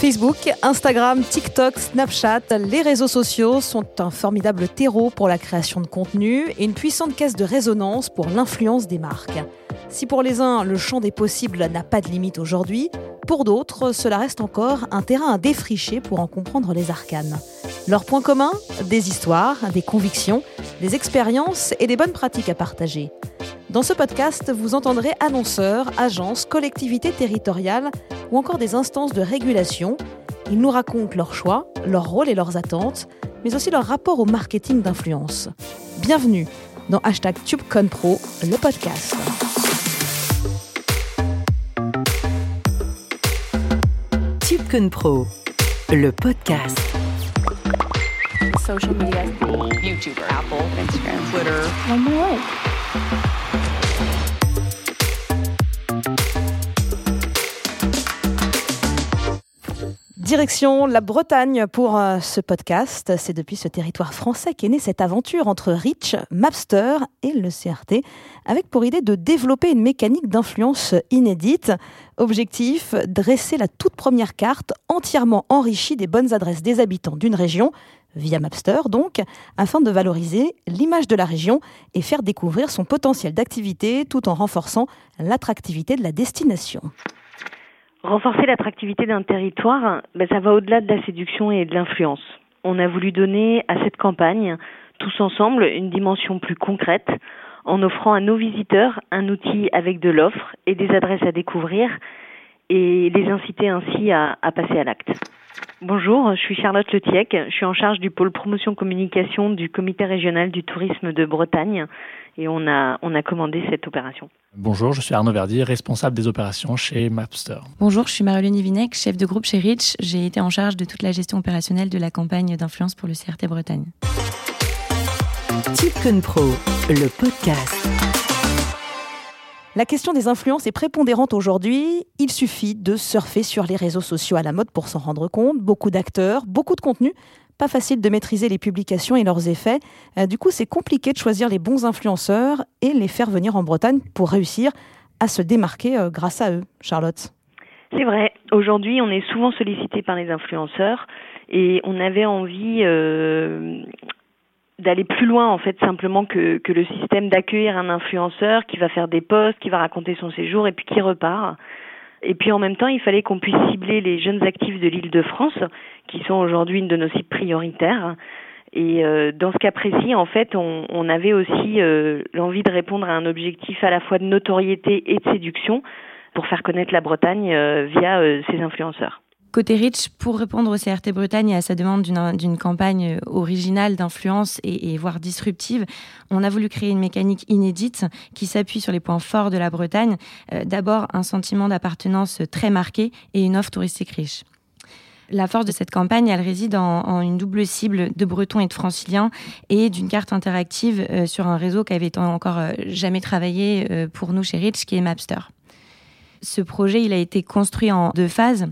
Facebook, Instagram, TikTok, Snapchat, les réseaux sociaux sont un formidable terreau pour la création de contenu et une puissante caisse de résonance pour l'influence des marques. Si pour les uns, le champ des possibles n'a pas de limite aujourd'hui, pour d'autres, cela reste encore un terrain à défricher pour en comprendre les arcanes. Leurs points communs, des histoires, des convictions, des expériences et des bonnes pratiques à partager. Dans ce podcast, vous entendrez annonceurs, agences, collectivités territoriales ou encore des instances de régulation. Ils nous racontent leurs choix, leurs rôles et leurs attentes, mais aussi leur rapport au marketing d'influence. Bienvenue dans #TubeConPro, le podcast. TubeConPro, le podcast. Social media, YouTuber, Apple, Instagram, Twitter, one more way. Direction la Bretagne pour ce podcast. C'est depuis ce territoire français qu'est née cette aventure entre Reech, Mapstr et le CRT, avec pour idée de développer une mécanique d'influence inédite. Objectif, dresser la toute première carte entièrement enrichie des bonnes adresses des habitants d'une région, via Mapstr donc, afin de valoriser l'image de la région et faire découvrir son potentiel d'activité tout en renforçant l'attractivité de la destination. Renforcer l'attractivité d'un territoire, ça va au-delà de la séduction et de l'influence. On a voulu donner à cette campagne, tous ensemble, une dimension plus concrète en offrant à nos visiteurs un outil avec de l'offre et des adresses à découvrir et les inciter ainsi à passer à l'acte. Bonjour, je suis Charlotte Le Tiec, je suis en charge du pôle promotion communication du comité régional du tourisme de Bretagne et on a commandé cette opération. Bonjour, je suis Arnaud Verdier, responsable des opérations chez Mapstr. Bonjour, je suis Marie-Lène Yvinec, chef de groupe chez Reech. J'ai été en charge de toute la gestion opérationnelle de la campagne d'influence pour le CRT Bretagne. TubeConPro, le podcast. La question des influences est prépondérante aujourd'hui. Il suffit de surfer sur les réseaux sociaux à la mode pour s'en rendre compte. Beaucoup d'acteurs, beaucoup de contenu. Pas facile de maîtriser les publications et leurs effets. Du coup, c'est compliqué de choisir les bons influenceurs et les faire venir en Bretagne pour réussir à se démarquer grâce à eux. Charlotte. C'est vrai. Aujourd'hui, on est souvent sollicité par les influenceurs et on avait envie d'aller plus loin en fait simplement que le système d'accueillir un influenceur qui va faire des posts, qui va raconter son séjour et puis qui repart. Et puis en même temps, il fallait qu'on puisse cibler les jeunes actifs de l'Île-de-France qui sont aujourd'hui une de nos cibles prioritaires. Et dans ce cas précis, en fait, on avait aussi l'envie de répondre à un objectif à la fois de notoriété et de séduction pour faire connaître la Bretagne via ces influenceurs. Côté Reech, pour répondre au CRT Bretagne et à sa demande d'une campagne originale d'influence et voire disruptive, on a voulu créer une mécanique inédite qui s'appuie sur les points forts de la Bretagne. D'abord, un sentiment d'appartenance très marqué et une offre touristique riche. La force de cette campagne, elle réside en une double cible de Bretons et de Franciliens et d'une carte interactive sur un réseau qui n'avait encore jamais travaillé pour nous chez Reech, qui est Mapstr. Ce projet, il a été construit en 2 phases.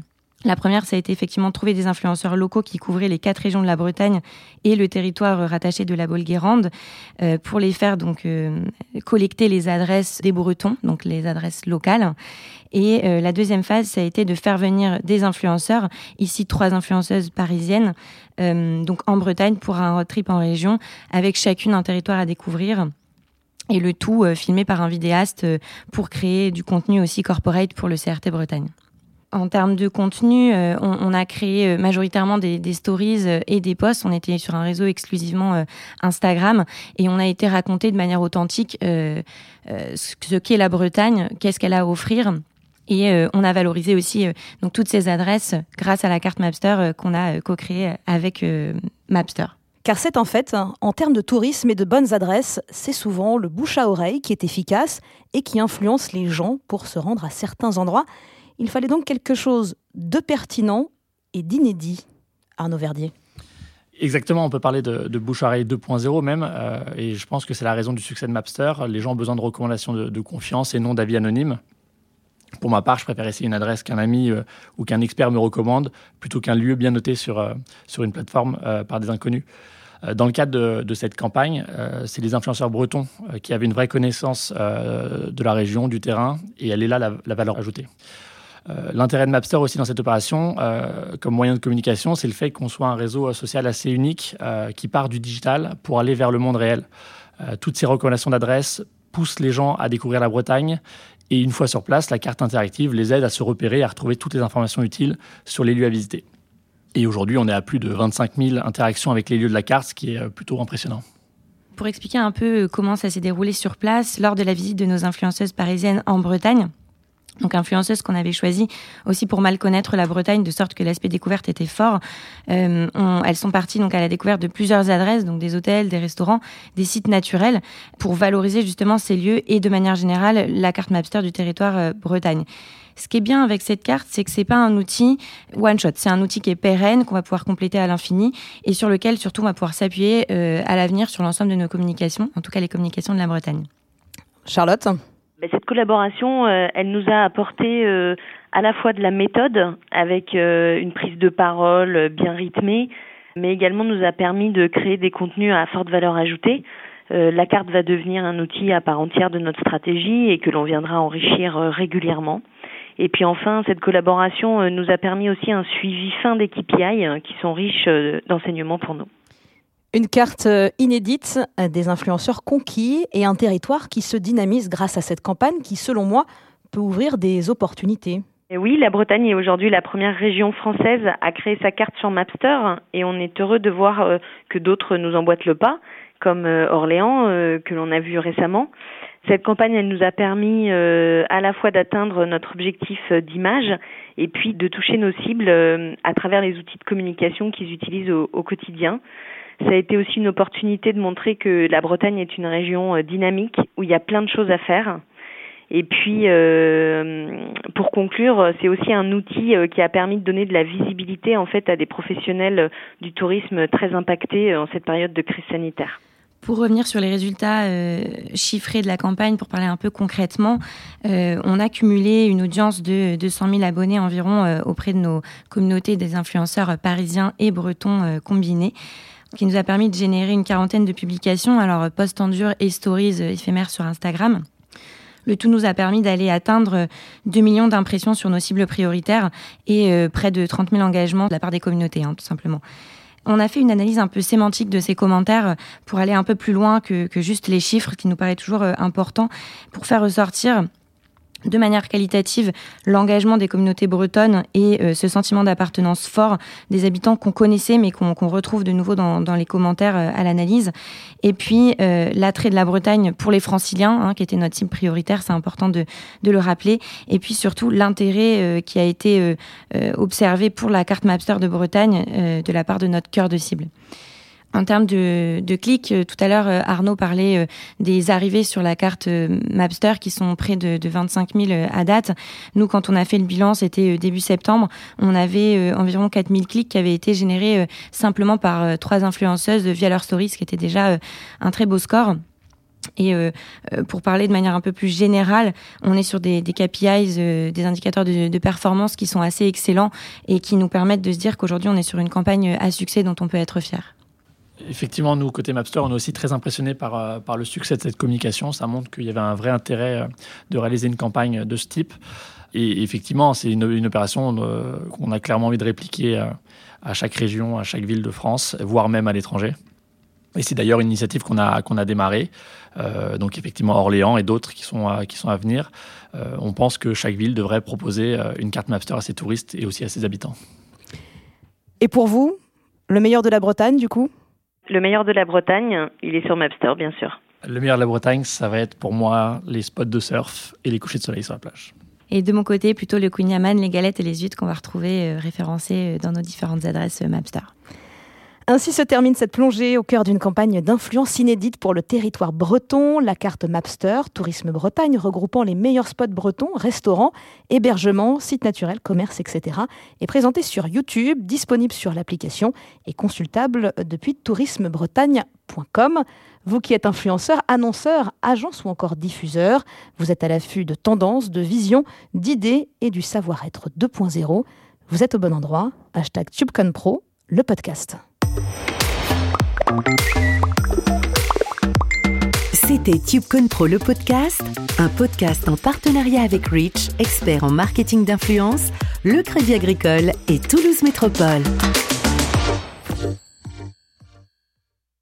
La première, ça a été effectivement trouver des influenceurs locaux qui couvraient les 4 régions de la Bretagne et le territoire rattaché de la Baie Guérande pour les faire donc collecter les adresses des Bretons, donc les adresses locales. Et la deuxième phase, ça a été de faire venir des influenceurs, ici 3 influenceuses parisiennes, donc en Bretagne pour un road trip en région avec chacune un territoire à découvrir. Et le tout filmé par un vidéaste pour créer du contenu aussi corporate pour le CRT Bretagne. En termes de contenu, on a créé majoritairement des stories et des posts. On était sur un réseau exclusivement Instagram et on a été raconté de manière authentique ce qu'est la Bretagne, qu'est-ce qu'elle a à offrir. Et on a valorisé aussi donc toutes ces adresses grâce à la carte Mapstr qu'on a co-créée avec Mapstr. Car c'est en fait, en termes de tourisme et de bonnes adresses, c'est souvent le bouche à oreille qui est efficace et qui influence les gens pour se rendre à certains endroits. Il fallait donc quelque chose de pertinent et d'inédit. Arnaud Verdier. Exactement, on peut parler de bouche à oreille 2.0 même, et je pense que c'est la raison du succès de Mapstr. Les gens ont besoin de recommandations de confiance et non d'avis anonymes. Pour ma part, je préfère essayer une adresse qu'un ami ou qu'un expert me recommande, plutôt qu'un lieu bien noté sur une plateforme par des inconnus. Dans le cadre de cette campagne, c'est les influenceurs bretons qui avaient une vraie connaissance de la région, du terrain, et elle est là la valeur ajoutée. L'intérêt de Mapstr aussi dans cette opération, comme moyen de communication, c'est le fait qu'on soit un réseau social assez unique qui part du digital pour aller vers le monde réel. Toutes ces recommandations d'adresses poussent les gens à découvrir la Bretagne. Et une fois sur place, la carte interactive les aide à se repérer et à retrouver toutes les informations utiles sur les lieux à visiter. Et aujourd'hui, on est à plus de 25 000 interactions avec les lieux de la carte, ce qui est plutôt impressionnant. Pour expliquer un peu comment ça s'est déroulé sur place, lors de la visite de nos influenceuses parisiennes en Bretagne, donc influenceuses qu'on avait choisies aussi pour mal connaître la Bretagne, de sorte que l'aspect découverte était fort. Elles sont parties donc à la découverte de plusieurs adresses, donc des hôtels, des restaurants, des sites naturels, pour valoriser justement ces lieux et de manière générale la carte Mapstr du territoire Bretagne. Ce qui est bien avec cette carte, c'est que c'est pas un outil one-shot. C'est un outil qui est pérenne, qu'on va pouvoir compléter à l'infini et sur lequel, surtout, on va pouvoir s'appuyer à l'avenir sur l'ensemble de nos communications, en tout cas les communications de la Bretagne. Charlotte ? Cette collaboration, elle nous a apporté à la fois de la méthode, avec une prise de parole bien rythmée, mais également nous a permis de créer des contenus à forte valeur ajoutée. La carte va devenir un outil à part entière de notre stratégie et que l'on viendra enrichir régulièrement. Et puis enfin, cette collaboration nous a permis aussi un suivi fin des KPI qui sont riches d'enseignements pour nous. Une carte inédite, des influenceurs conquis et un territoire qui se dynamise grâce à cette campagne qui, selon moi, peut ouvrir des opportunités. Et oui, la Bretagne est aujourd'hui la première région française à créer sa carte sur Mapstr et on est heureux de voir que d'autres nous emboîtent le pas, comme Orléans, que l'on a vu récemment. Cette campagne, elle nous a permis à la fois d'atteindre notre objectif d'image et puis de toucher nos cibles à travers les outils de communication qu'ils utilisent au quotidien. Ça a été aussi une opportunité de montrer que la Bretagne est une région dynamique où il y a plein de choses à faire. Et puis, pour conclure, c'est aussi un outil qui a permis de donner de la visibilité en fait à des professionnels du tourisme très impactés en cette période de crise sanitaire. Pour revenir sur les résultats chiffrés de la campagne, pour parler un peu concrètement, on a cumulé une audience de 200 000 abonnés environ auprès de nos communautés des influenceurs parisiens et bretons combinés, qui nous a permis de générer une 40aine de publications, alors posts en dur et stories éphémères sur Instagram. Le tout nous a permis d'aller atteindre 2 millions d'impressions sur nos cibles prioritaires et près de 30 000 engagements de la part des communautés, tout simplement. On a fait une analyse un peu sémantique de ces commentaires pour aller un peu plus loin que juste les chiffres, qui nous paraît toujours important, pour faire ressortir de manière qualitative l'engagement des communautés bretonnes et ce sentiment d'appartenance fort des habitants qu'on connaissait mais qu'on retrouve de nouveau dans les commentaires à l'analyse. Et puis l'attrait de la Bretagne pour les franciliens, qui était notre cible prioritaire, c'est important de le rappeler. Et puis surtout l'intérêt qui a été observé pour la carte Mapstr de Bretagne de la part de notre cœur de cible. En termes de clics, tout à l'heure, Arnaud parlait des arrivées sur la carte Mapstr qui sont près de 25 000 à date. Nous, quand on a fait le bilan, c'était début septembre, on avait environ 4 000 clics qui avaient été générés simplement par 3 influenceuses via leur story, ce qui était déjà un très beau score. Et pour parler de manière un peu plus générale, on est sur des KPIs, des indicateurs de performance qui sont assez excellents et qui nous permettent de se dire qu'aujourd'hui, on est sur une campagne à succès dont on peut être fier. Effectivement, nous, côté Mapstr, on est aussi très impressionnés par le succès de cette communication. Ça montre qu'il y avait un vrai intérêt de réaliser une campagne de ce type. Et effectivement, c'est une opération qu'on a clairement envie de répliquer à chaque région, à chaque ville de France, voire même à l'étranger. Et c'est d'ailleurs une initiative qu'on a démarrée. Donc effectivement, Orléans et d'autres qui sont à venir. On pense que chaque ville devrait proposer une carte Mapstr à ses touristes et aussi à ses habitants. Et pour vous, le meilleur de la Bretagne, du coup ? Le meilleur de la Bretagne, il est sur Mapstr, bien sûr. Le meilleur de la Bretagne, ça va être pour moi les spots de surf et les couchers de soleil sur la plage. Et de mon côté, plutôt le kouign-amann, les galettes et les huîtres qu'on va retrouver référencées dans nos différentes adresses Mapstr. Ainsi se termine cette plongée au cœur d'une campagne d'influence inédite pour le territoire breton. La carte Mapstr, Tourisme Bretagne, regroupant les meilleurs spots bretons, restaurants, hébergements, sites naturels, commerces, etc. est présentée sur YouTube, disponible sur l'application et consultable depuis TourismeBretagne.com. Vous qui êtes influenceur, annonceur, agence ou encore diffuseur, vous êtes à l'affût de tendances, de visions, d'idées et du savoir-être 2.0. Vous êtes au bon endroit. Hashtag TubeConPro, le podcast. C'est C'était TubeConPro le podcast, un podcast en partenariat avec Reech, expert en marketing d'influence, le Crédit Agricole et Toulouse Métropole.